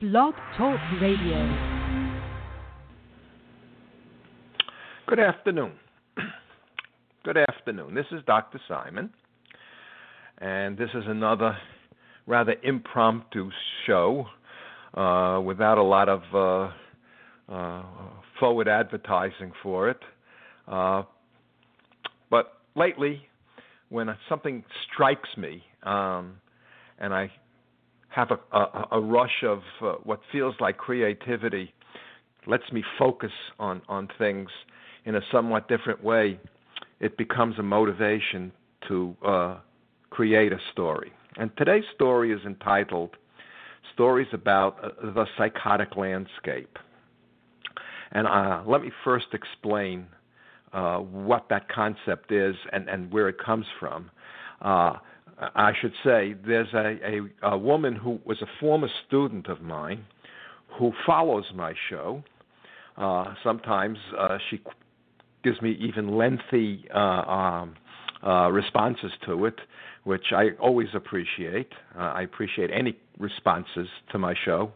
Blog Talk Radio. Good afternoon. Good afternoon. This is Dr. Simon, and this is another rather impromptu show without a lot of forward advertising for it. But lately, when something strikes me and I have a rush of what feels like creativity, lets me focus on things in a somewhat different way, it becomes a motivation to create a story. And today's story is entitled Stories About the Psychotic Landscape. And let me first explain what that concept is and where it comes from. I should say there's a woman who was a former student of mine who follows my show. Sometimes she gives me even lengthy responses to it, which I always appreciate. I appreciate any responses to my show.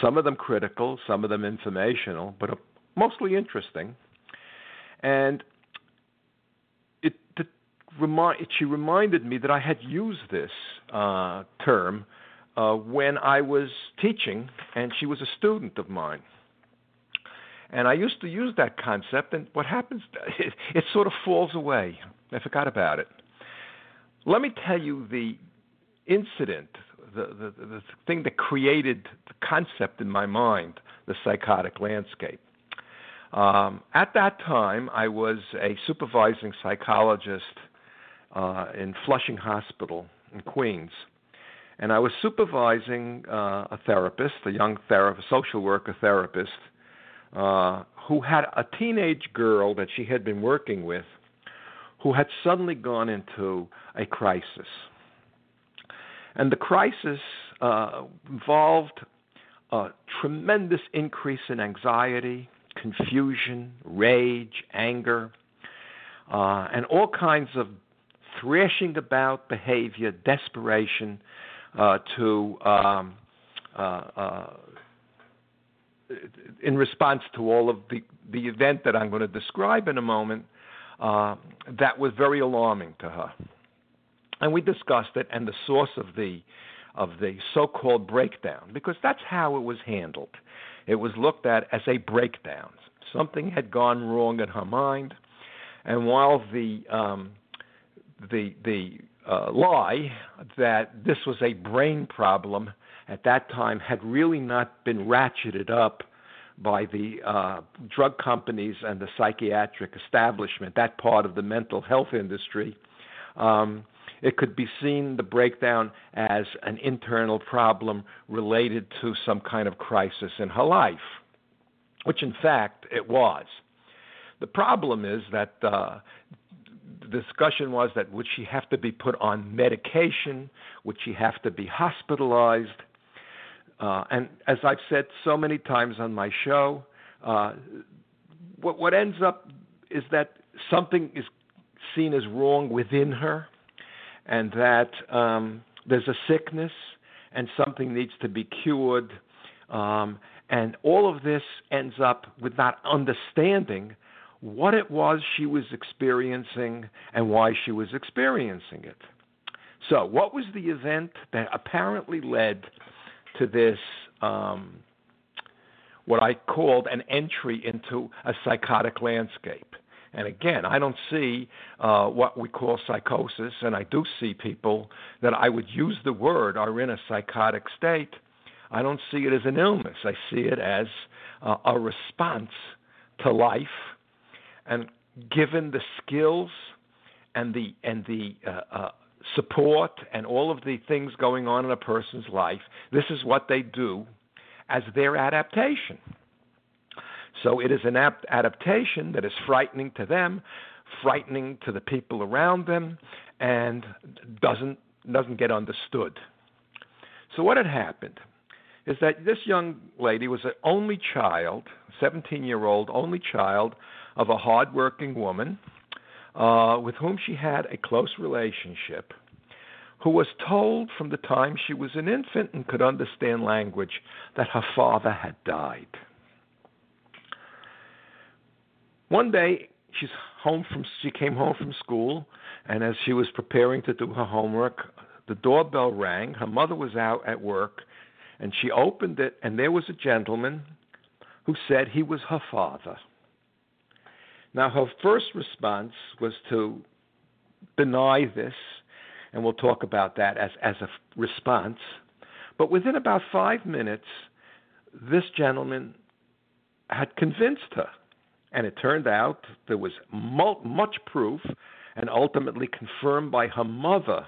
Some of them critical, some of them informational, but mostly interesting. And she reminded me that I had used this term when I was teaching, and she was a student of mine. And I used to use that concept, and what happens, it sort of falls away. I forgot about it. Let me tell you the incident, the thing that created the concept in my mind, the psychotic landscape. At that time, I was a supervising psychologist in Flushing Hospital in Queens. And I was supervising a therapist, a young therapist, social worker therapist, who had a teenage girl that she had been working with who had suddenly gone into a crisis. And the crisis involved a tremendous increase in anxiety, confusion, rage, anger, and all kinds of thrashing about behavior, desperation in response to all of the event that I'm going to describe in a moment, that was very alarming to her. And we discussed it and the source of the so-called breakdown, because that's how it was handled. It was looked at as a breakdown. Something had gone wrong in her mind, and while the lie that this was a brain problem at that time had really not been ratcheted up by the drug companies and the psychiatric establishment, that part of the mental health industry, it could be seen, the breakdown, as an internal problem related to some kind of crisis in her life, which in fact it was. The problem is that the discussion was that would she have to be put on medication? Would she have to be hospitalized? And as I've said so many times on my show, what ends up is that something is seen as wrong within her, and that there's a sickness and something needs to be cured. And all of this ends up with not understanding what it was she was experiencing and why she was experiencing it. So what was the event that apparently led to this, what I called an entry into a psychotic landscape? And again, I don't see what we call psychosis, and I do see people that I would use the word are in a psychotic state. I don't see it as an illness. I see it as a response to life. And given the skills and the support and all of the things going on in a person's life, this is what they do as their adaptation. So it is an adaptation that is frightening to them, frightening to the people around them, and doesn't get understood. So what had happened is that this young lady was an only child, 17-year-old only child of a hardworking woman with whom she had a close relationship, who was told from the time she was an infant and could understand language that her father had died. One day, she came home from school, and as she was preparing to do her homework, the doorbell rang. Her mother was out at work, and she opened it, and there was a gentleman who said he was her father. Now, her first response was to deny this, and we'll talk about that as a response. But within about 5 minutes, this gentleman had convinced her, and it turned out there was much proof, and ultimately confirmed by her mother,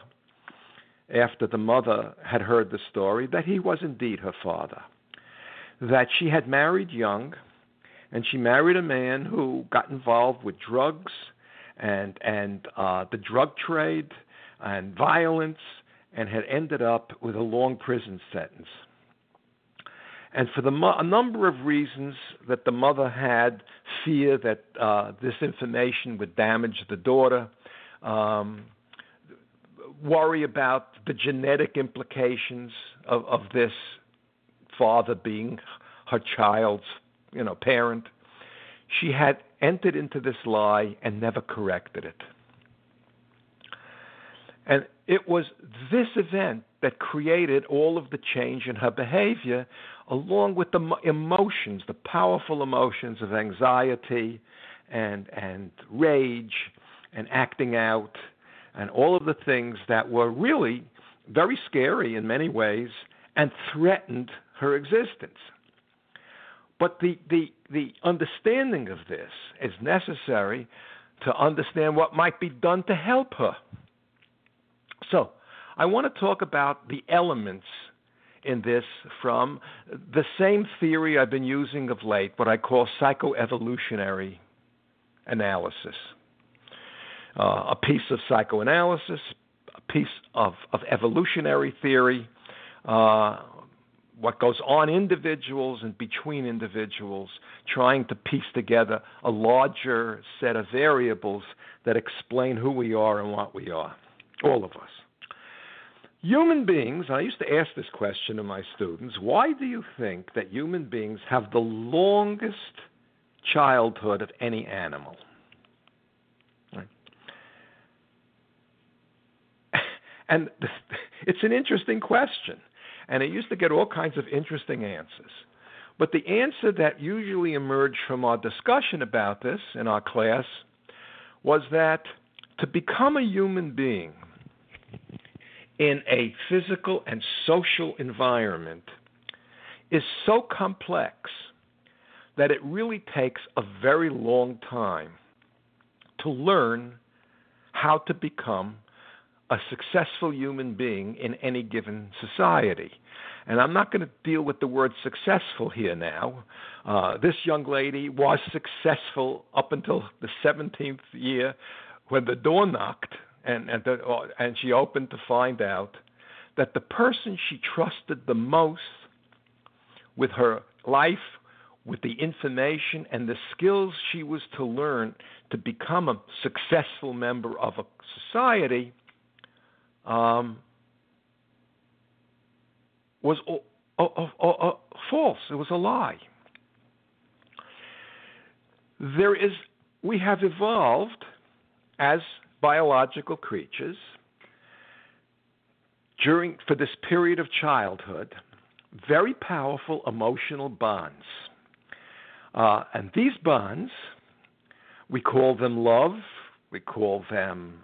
after the mother had heard the story, that he was indeed her father, that she had married young, and she married a man who got involved with drugs and the drug trade and violence, and had ended up with a long prison sentence. And for a number of reasons that the mother had, fear that this information would damage the daughter, worry about the genetic implications of this father being her child's parent, she had entered into this lie and never corrected it. And it was this event that created all of the change in her behavior, along with the emotions, the powerful emotions of anxiety and rage and acting out, and all of the things that were really very scary in many ways and threatened her existence. But the understanding of this is necessary to understand what might be done to help her. So I want to talk about the elements in this from the same theory I've been using of late, what I call psychoevolutionary analysis. A piece of psychoanalysis, a piece of evolutionary theory, what goes on individuals and between individuals, trying to piece together a larger set of variables that explain who we are and what we are, all of us. Human beings, and I used to ask this question to my students, why do you think that human beings have the longest childhood of any animal? And it's an interesting question, and I used to get all kinds of interesting answers. But the answer that usually emerged from our discussion about this in our class was that to become a human being in a physical and social environment is so complex that it really takes a very long time to learn how to become a successful human being in any given society. And I'm not going to deal with the word successful here now. This young lady was successful up until the 17th year when the door knocked and she opened to find out that the person she trusted the most with her life, with the information and the skills she was to learn to become a successful member of a society, was false. It was a lie. We have evolved as biological creatures for this period of childhood, very powerful emotional bonds. And these bonds, we call them love, we call them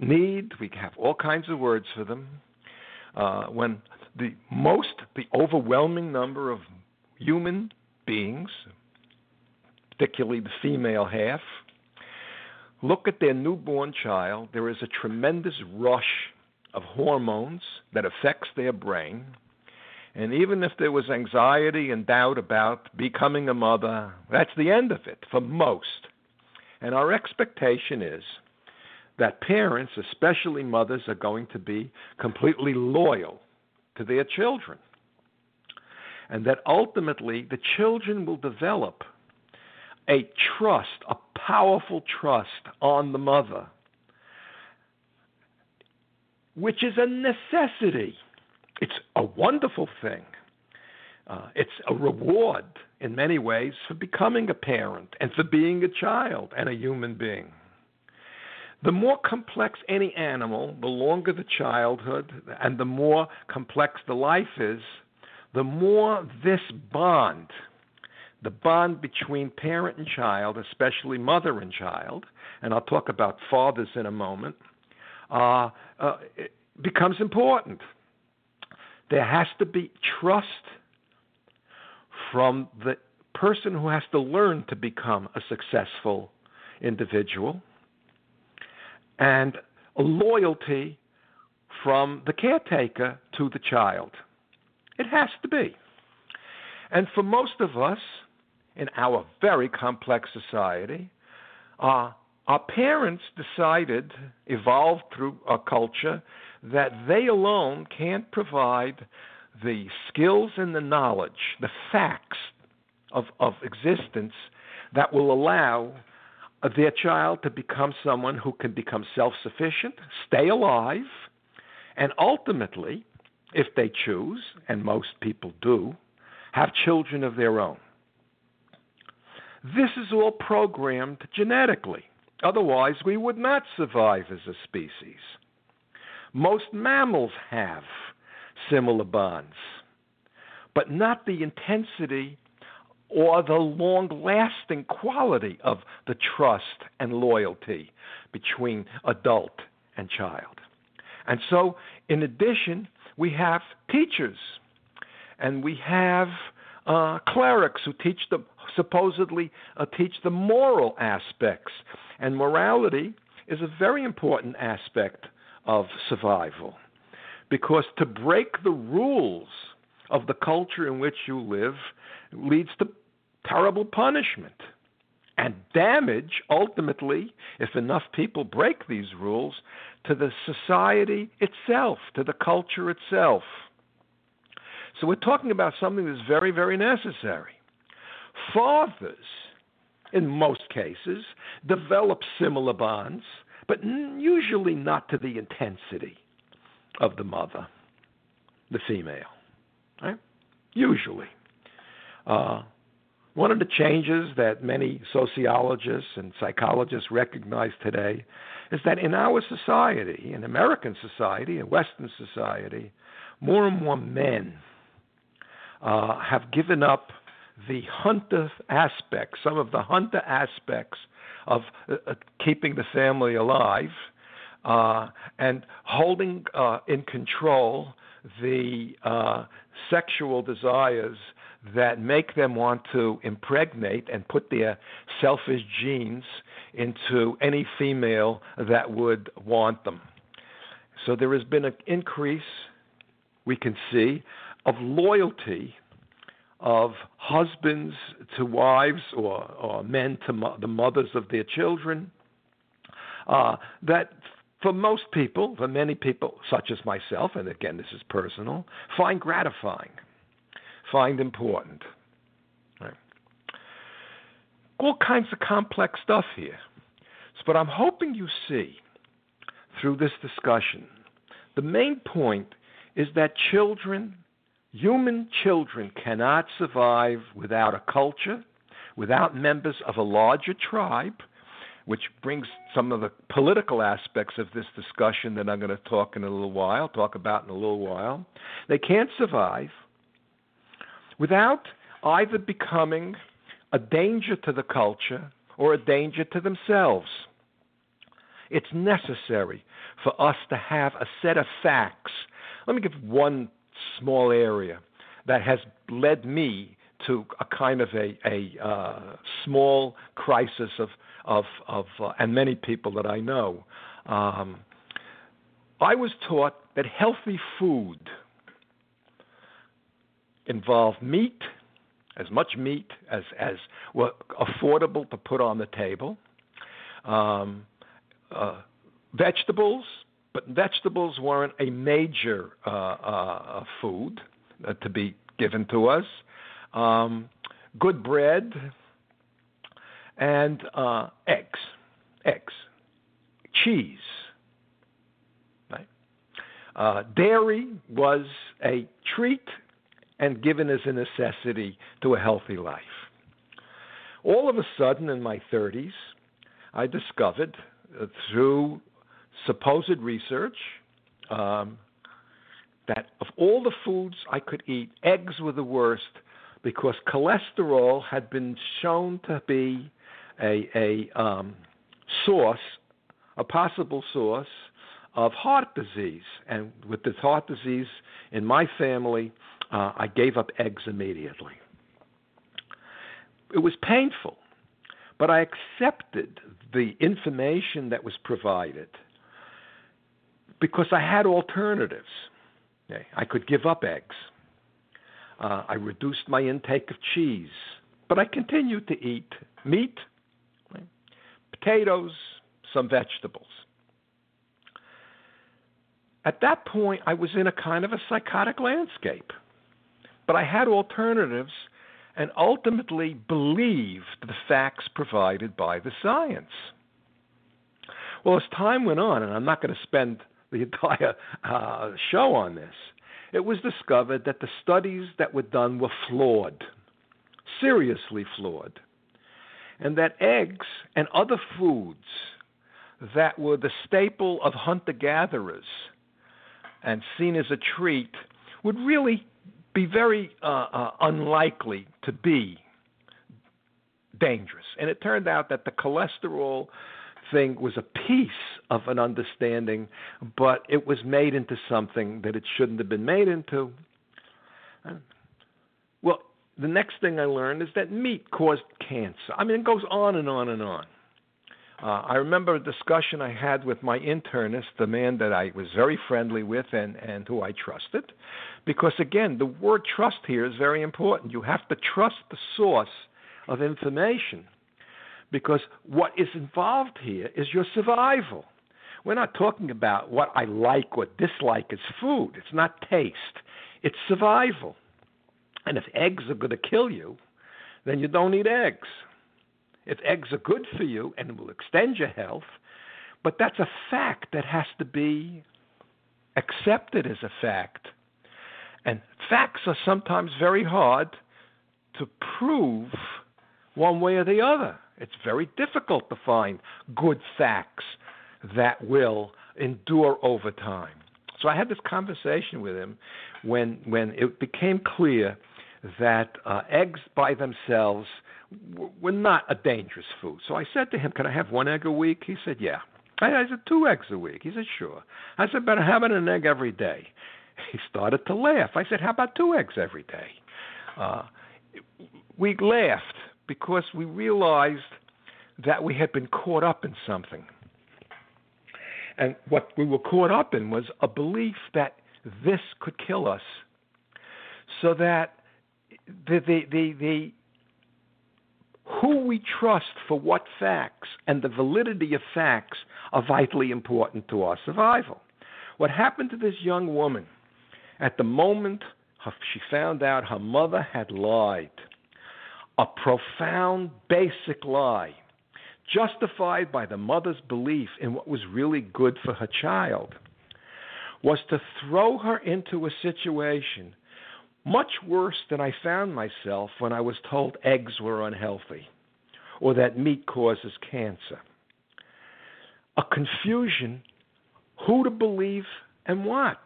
need. We have all kinds of words for them. When the overwhelming number of human beings, particularly the female half, look at their newborn child, there is a tremendous rush of hormones that affects their brain. And even if there was anxiety and doubt about becoming a mother, that's the end of it for most. And our expectation is that parents, especially mothers, are going to be completely loyal to their children, and that ultimately the children will develop a trust, a powerful trust on the mother, which is a necessity. It's a wonderful thing. It's a reward in many ways for becoming a parent and for being a child and a human being. The more complex any animal, the longer the childhood, and the more complex the life is, the more this bond, the bond between parent and child, especially mother and child, and I'll talk about fathers in a moment, becomes important. There has to be trust from the person who has to learn to become a successful individual, and a loyalty from the caretaker to the child. It has to be. And for most of us, in our very complex society, our parents decided, evolved through a culture, that they alone can't provide the skills and the knowledge, the facts of existence that will allow their child to become someone who can become self-sufficient, stay alive, and ultimately, if they choose, and most people do, have children of their own. This is all programmed genetically. Otherwise, we would not survive as a species. Most mammals have similar bonds, but not the intensity or the long-lasting quality of the trust and loyalty between adult and child. And so, in addition, we have teachers, and we have clerics who teach the supposedly teach the moral aspects. And morality is a very important aspect of survival, because to break the rules of the culture in which you live leads to terrible punishment and damage, ultimately, if enough people break these rules, to the society itself, to the culture itself. So we're talking about something that's very, very necessary. Fathers, in most cases, develop similar bonds, but usually not to the intensity of the mother, the female, right? Usually. One of the changes that many sociologists and psychologists recognize today is that in our society, in American society, in Western society, more and more men have given up the hunter aspects, some of the hunter aspects of keeping the family alive and holding in control the sexual desires that make them want to impregnate and put their selfish genes into any female that would want them. So there has been an increase, we can see, of loyalty of husbands to wives or men to the mothers of their children that for most people, for many people, such as myself, and again, this is personal, find gratifying, find important. Right. All kinds of complex stuff here. But I'm hoping you see through this discussion, the main point is that children, human children, cannot survive without a culture, without members of a larger tribe, which brings some of the political aspects of this discussion that I'm going to talk about in a little while. They can't survive without either becoming a danger to the culture or a danger to themselves. It's necessary for us to have a set of facts. Let me give one small area that has led me to a kind of a small crisis of and many people that I know. I was taught that healthy food involved meat, as much meat as were affordable to put on the table, vegetables, but vegetables weren't a major food to be given to us, good bread, and eggs, cheese, right? Dairy was a treat and given as a necessity to a healthy life. All of a sudden, in my 30s, I discovered through supposed research that of all the foods I could eat, eggs were the worst because cholesterol had been shown to be a possible source of heart disease. And with this heart disease in my family, I gave up eggs immediately. It was painful, but I accepted the information that was provided because I had alternatives. I could give up eggs. I reduced my intake of cheese, but I continued to eat meat, potatoes, some vegetables. At that point, I was in a kind of a psychotic landscape, but I had alternatives and ultimately believed the facts provided by the science. Well, as time went on, and I'm not going to spend the entire show on this, it was discovered that the studies that were done were flawed, seriously flawed, and that eggs and other foods that were the staple of hunter-gatherers and seen as a treat would really be very unlikely to be dangerous. And it turned out that the cholesterol thing was a piece of an understanding, but it was made into something that it shouldn't have been made into. Well, the next thing I learned is that meat caused cancer. I mean, it goes on and on and on. I remember a discussion I had with my internist, the man that I was very friendly with and who I trusted, because, again, the word trust here is very important. You have to trust the source of information, because what is involved here is your survival. We're not talking about what I like or dislike as food. It's not taste. It's survival. And if eggs are going to kill you, then you don't eat eggs. If eggs are good for you and will extend your health, but that's a fact that has to be accepted as a fact. And facts are sometimes very hard to prove one way or the other. It's very difficult to find good facts that will endure over time. So I had this conversation with him when it became clear that eggs by themselves were not a dangerous food. So I said to him, can I have one egg a week? He said, yeah. I said, two eggs a week? He said, sure. I said, but how about an egg every day? He started to laugh. I said, how about two eggs every day? We laughed because we realized that we had been caught up in something. And what we were caught up in was a belief that this could kill us, so that the who we trust for what facts and the validity of facts are vitally important to our survival. What happened to this young woman at the moment she found out her mother had lied, a profound, basic lie, justified by the mother's belief in what was really good for her child, was to throw her into a situation much worse than I found myself when I was told eggs were unhealthy or that meat causes cancer. A confusion, who to believe and what.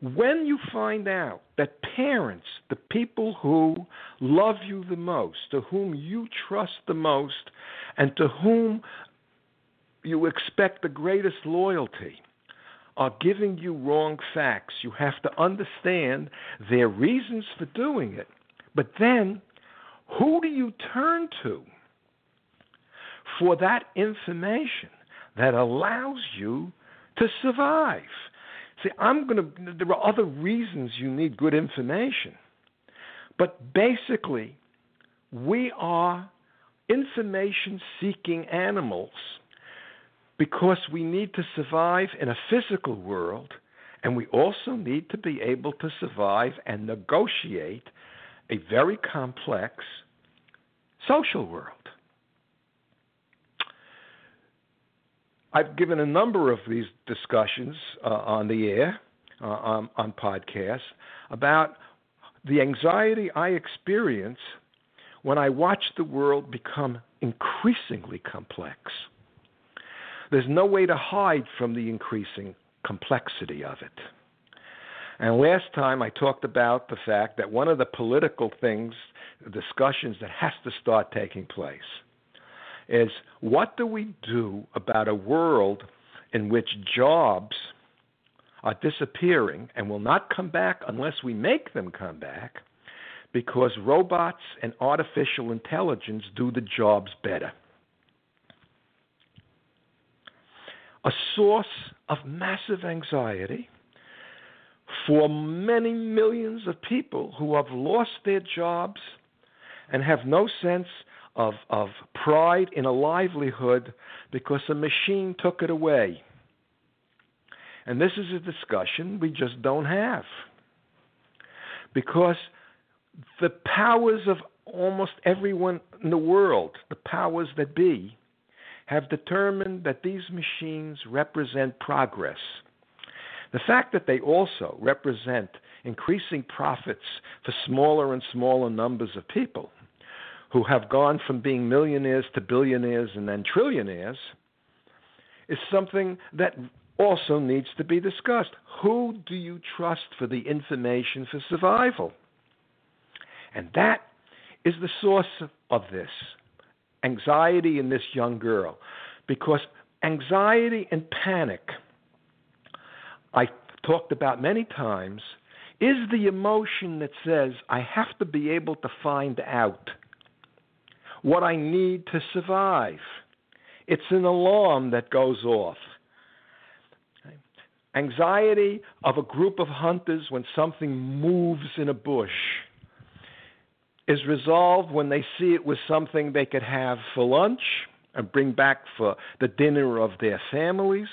When you find out that parents, the people who love you the most, to whom you trust the most, and to whom you expect the greatest loyalty, are giving you wrong facts, you have to understand their reasons for doing it. But then, who do you turn to for that information that allows you to survive? See, there are other reasons you need good information. But basically, we are information-seeking animals, because we need to survive in a physical world, and we also need to be able to survive and negotiate a very complex social world. I've given a number of these discussions on the air, on podcasts, about the anxiety I experience when I watch the world become increasingly complex. There's no way to hide from the increasing complexity of it. And last time I talked about the fact that one of the political things, discussions that has to start taking place is what do we do about a world in which jobs are disappearing and will not come back unless we make them come back because robots and artificial intelligence do the jobs better. A source of massive anxiety for many millions of people who have lost their jobs and have no sense of pride in a livelihood because a machine took it away. And this is a discussion we just don't have. Because the powers of almost everyone in the world, the powers that be, have determined that these machines represent progress. The fact that they also represent increasing profits for smaller and smaller numbers of people who have gone from being millionaires to billionaires and then trillionaires is something that also needs to be discussed. Who do you trust for the information for survival? And that is the source of this anxiety in this young girl, because anxiety and panic, I talked about many times, is the emotion that says, I have to be able to find out what I need to survive. It's an alarm that goes off. Anxiety of a group of hunters when something moves in a bush is resolved when they see it was something they could have for lunch and bring back for the dinner of their families,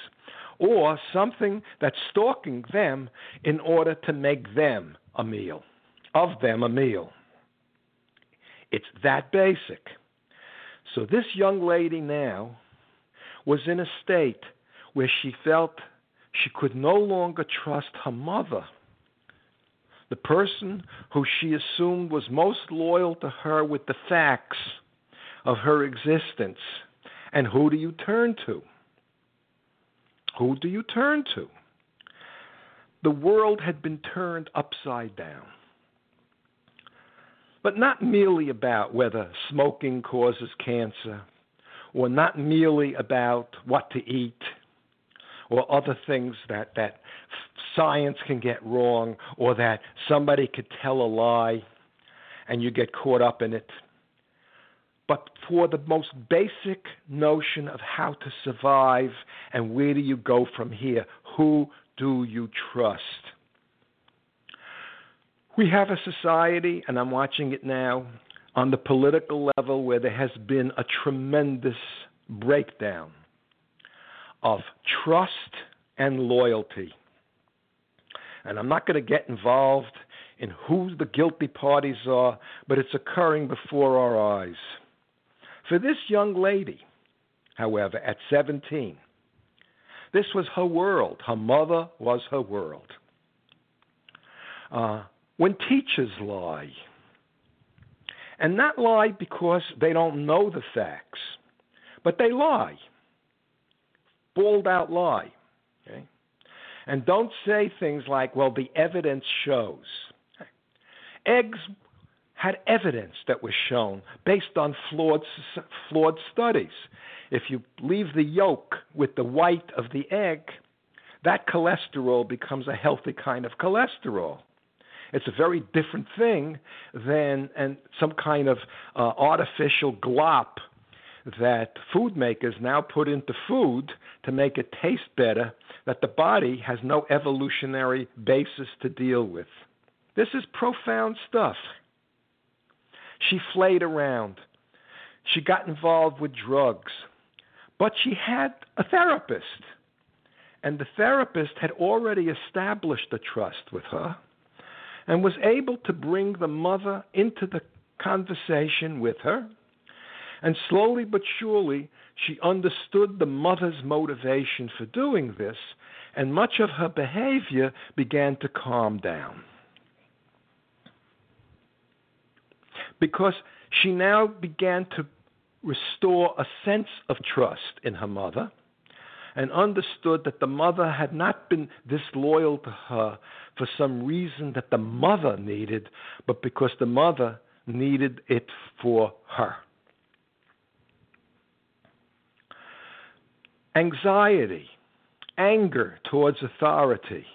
or something that's stalking them in order to make them a meal, of them a meal. It's that basic. So this young lady now was in a state where she felt she could no longer trust her mother, the person who she assumed was most loyal to her with the facts of her existence. And who do you turn to? Who do you turn to? The world had been turned upside down. But not merely about whether smoking causes cancer, or not merely about what to eat, or other things that science can get wrong, or that somebody could tell a lie and you get caught up in it, but for the most basic notion of how to survive and where do you go from here, who do you trust? We have a society, and I'm watching it now, on the political level where there has been a tremendous breakdown of trust and loyalty. And I'm not going to get involved in who the guilty parties are, but it's occurring before our eyes. For this young lady, however, at 17, this was her world. Her mother was her world. When teachers lie, and not lie because they don't know the facts, but they lie, bald-out lie, okay? And don't say things like, well, the evidence shows. Eggs had evidence that was shown based on flawed studies. If you leave the yolk with the white of the egg, that cholesterol becomes a healthy kind of cholesterol. It's a very different thing than some kind of artificial glop that food makers now put into food to make it taste better, that the body has no evolutionary basis to deal with. This is profound stuff. She flayed around. She got involved with drugs. But she had a therapist. And the therapist had already established a trust with her and was able to bring the mother into the conversation with her And slowly but surely, she understood the mother's motivation for doing this, and much of her behavior began to calm down. Because she now began to restore a sense of trust in her mother and understood that the mother had not been disloyal to her for some reason that the mother needed, but because the mother needed it for her. Anxiety, anger towards authority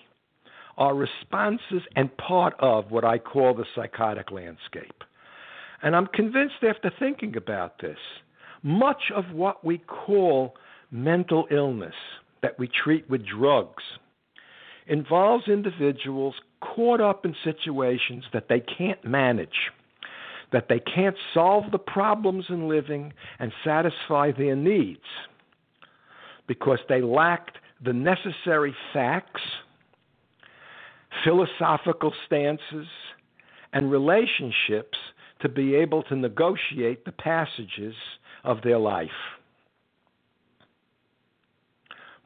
are responses and part of what I call the psychotic landscape. And I'm convinced after thinking about this, much of what we call mental illness that we treat with drugs involves individuals caught up in situations that they can't manage, that they can't solve the problems in living and satisfy their needs because they lacked the necessary facts, philosophical stances, and relationships to be able to negotiate the passages of their life.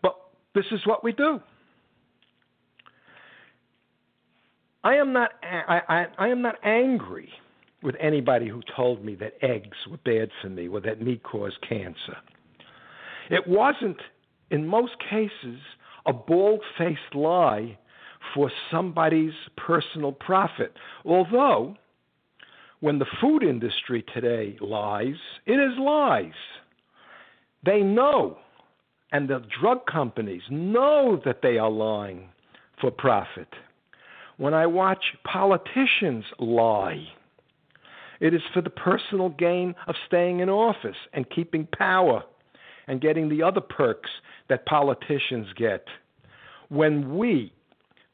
But this is what we do. I am not angry with anybody who told me that eggs were bad for me or that meat caused cancer. It wasn't, in most cases, a bald-faced lie for somebody's personal profit, although when the food industry today lies, it is lies. They know, and the drug companies know that they are lying for profit. When I watch politicians lie, it is for the personal gain of staying in office and keeping power and getting the other perks that politicians get. When we,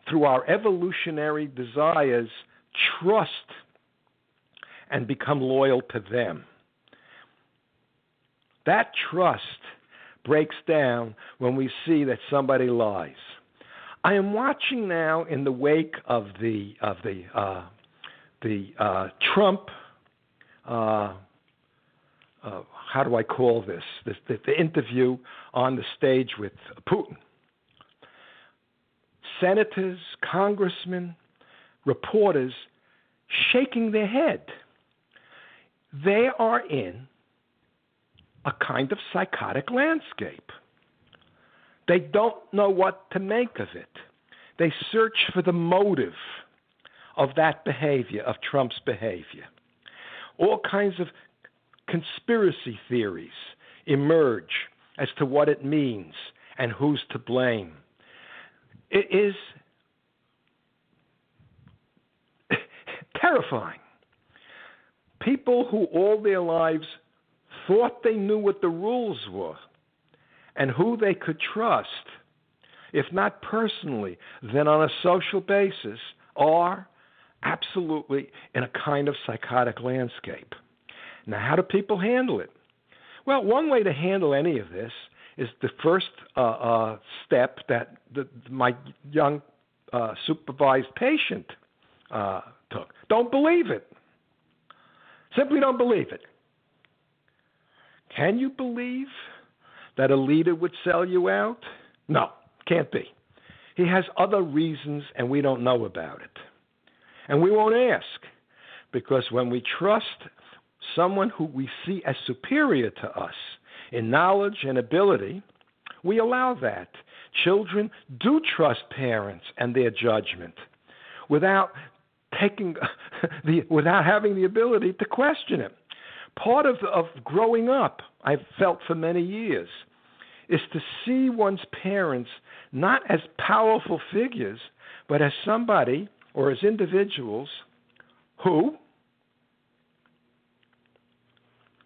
through our evolutionary desires, trust and become loyal to them, that trust breaks down when we see that somebody lies. I am watching now in the wake of the Trump. How do I call this? The interview on the stage with Putin. Senators, congressmen, reporters shaking their head. They are in a kind of psychotic landscape. They don't know what to make of it. They search for the motive of that behavior, of Trump's behavior. All kinds of conspiracy theories emerge as to what it means and who's to blame. It is terrifying. People who all their lives thought they knew what the rules were and who they could trust, if not personally, then on a social basis, are absolutely in a kind of psychotic landscape. Now, how do people handle it? Well, one way to handle any of this is the first step that my young supervised patient took. Don't believe it. Simply don't believe it. Can you believe that a leader would sell you out? No, can't be. He has other reasons, and we don't know about it. And we won't ask, because when we trust someone who we see as superior to us in knowledge and ability, we allow that. Children do trust parents and their judgment without having the ability to question it. Part of growing up, I've felt for many years, is to see one's parents not as powerful figures, but as somebody or as individuals who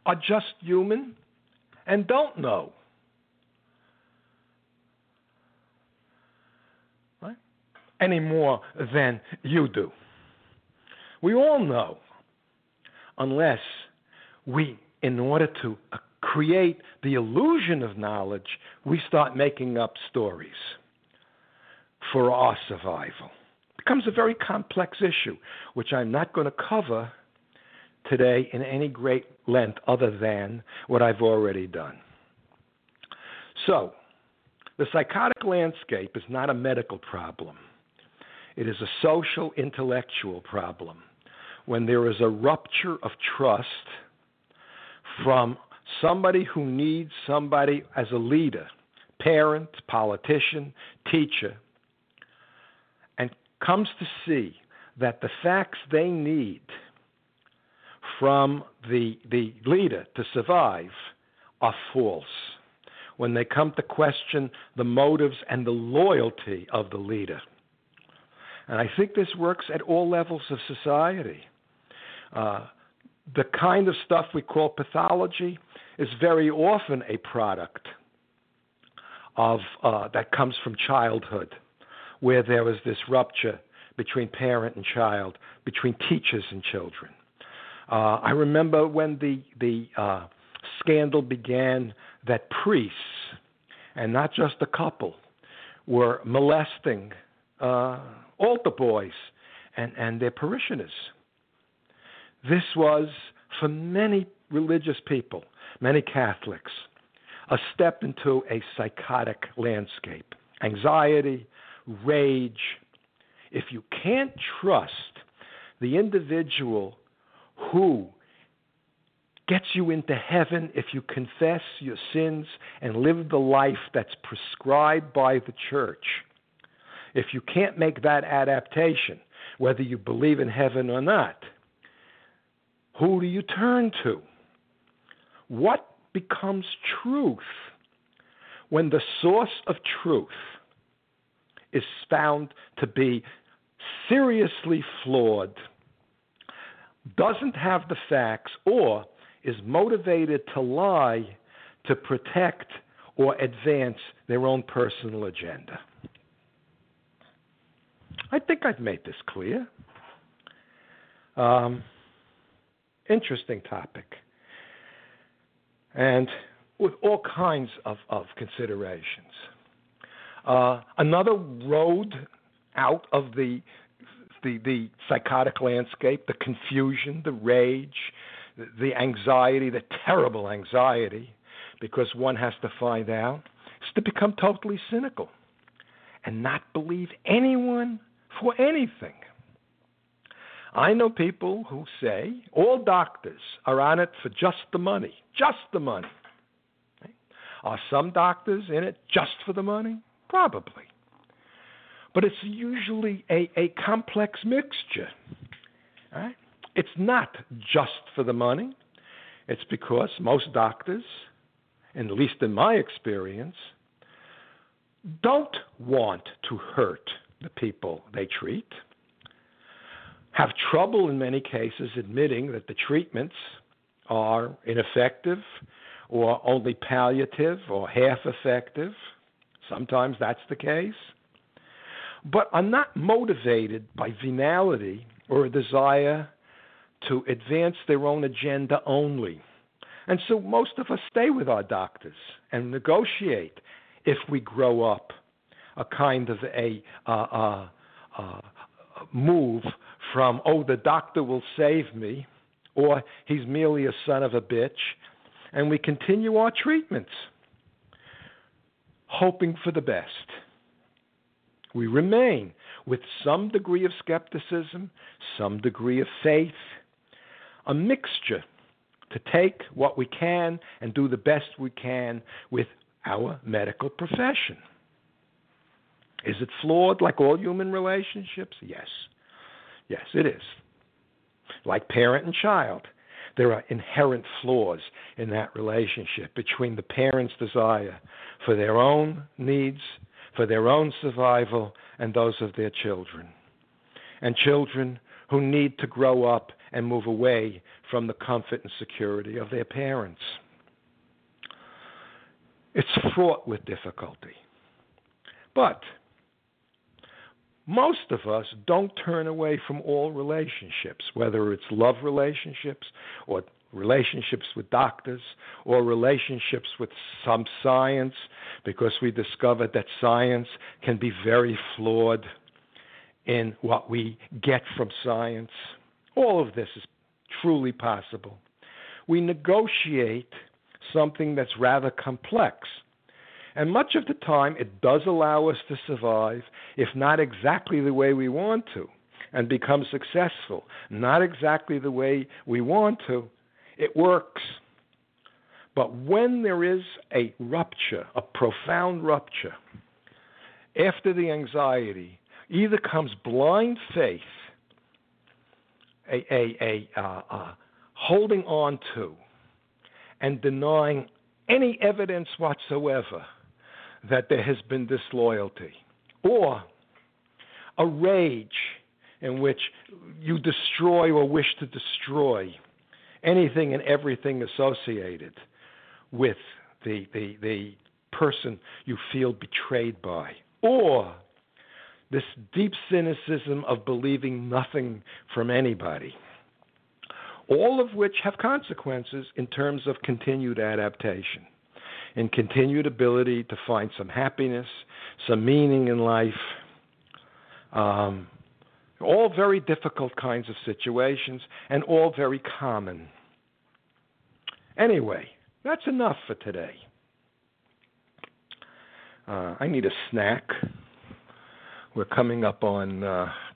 are just human and don't know. Any more than you do. We all know, unless we, in order to create the illusion of knowledge, we start making up stories for our survival. It becomes a very complex issue, which I'm not going to cover today in any great length other than what I've already done. So, the psychotic landscape is not a medical problem. It is a social, intellectual problem. When there is a rupture of trust from somebody who needs somebody as a leader, parent, politician, teacher, and comes to see that the facts they need from the leader to survive are false. When they come to question the motives and the loyalty of the leader. And I think this works at all levels of society. The kind of stuff we call pathology is very often a product of that comes from childhood, where there was this rupture between parent and child, between teachers and children. I remember when the scandal began that priests, and not just a couple, were molesting altar boys and their parishioners. This was, for many religious people, many Catholics, a step into a psychotic landscape. Anxiety, rage. If you can't trust the individual who gets you into heaven if you confess your sins and live the life that's prescribed by the church, if you can't make that adaptation, whether you believe in heaven or not, who do you turn to? What becomes truth when the source of truth is found to be seriously flawed, doesn't have the facts, or is motivated to lie to protect or advance their own personal agenda? I think I've made this clear. Interesting topic. And with all kinds of considerations. Another road out of the psychotic landscape, the confusion, the rage, the anxiety, the terrible anxiety, because one has to find out, is to become totally cynical and not believe anyone for anything. I know people who say all doctors are on it for just the money. Okay? Are some doctors in it just for the money? Probably. But it's usually a complex mixture. All right? It's not just for the money. It's because most doctors, at least in my experience, don't want to hurt the people they treat, have trouble in many cases admitting that the treatments are ineffective or only palliative or half effective. Sometimes that's the case. But are not motivated by venality or a desire to advance their own agenda only. And so most of us stay with our doctors and negotiate if we grow up a kind of a move from, oh, the doctor will save me, or he's merely a son of a bitch, and we continue our treatments, hoping for the best. We remain with some degree of skepticism, some degree of faith, a mixture to take what we can and do the best we can with our medical profession. Is it flawed like all human relationships? Yes. Yes, it is. Like parent and child, there are inherent flaws in that relationship between the parent's desire for their own needs, for their own survival, and those of their children. And children who need to grow up and move away from the comfort and security of their parents. It's fraught with difficulty. But most of us don't turn away from all relationships, whether it's love relationships or relationships with doctors or relationships with some science, because we discovered that science can be very flawed in what we get from science. All of this is truly possible. We negotiate something that's rather complex. And much of the time, it does allow us to survive, if not exactly the way we want to, and become successful, not exactly the way we want to. It works. But when there is a rupture, a profound rupture, after the anxiety, either comes blind faith, holding on to and denying any evidence whatsoever that there has been disloyalty, or a rage in which you destroy or wish to destroy anything and everything associated with the person you feel betrayed by, or this deep cynicism of believing nothing from anybody, all of which have consequences in terms of continued adaptation and continued ability to find some happiness, some meaning in life, all very difficult kinds of situations and all very common. Anyway, that's enough for today. I need a snack. We're coming up on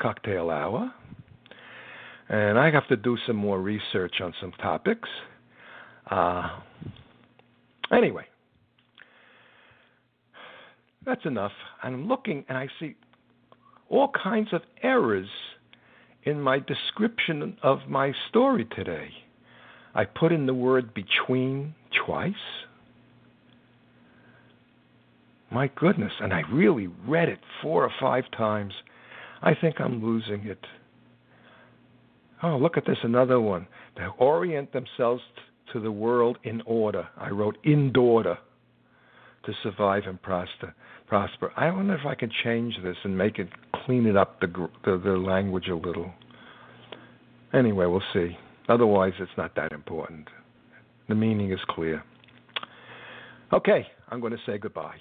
cocktail hour, and I have to do some more research on some topics. Anyway, that's enough. I'm looking, and I see all kinds of errors in my description of my story today. I put in the word between twice. My goodness, and I really read it 4 or 5 times. I think I'm losing it. Oh, look at this, another one. They orient themselves to the world in order. I wrote in order to survive and prosper. I wonder if I can change this and make it, clean it up, the language a little. Anyway, we'll see. Otherwise, it's not that important. The meaning is clear. Okay, I'm going to say goodbye.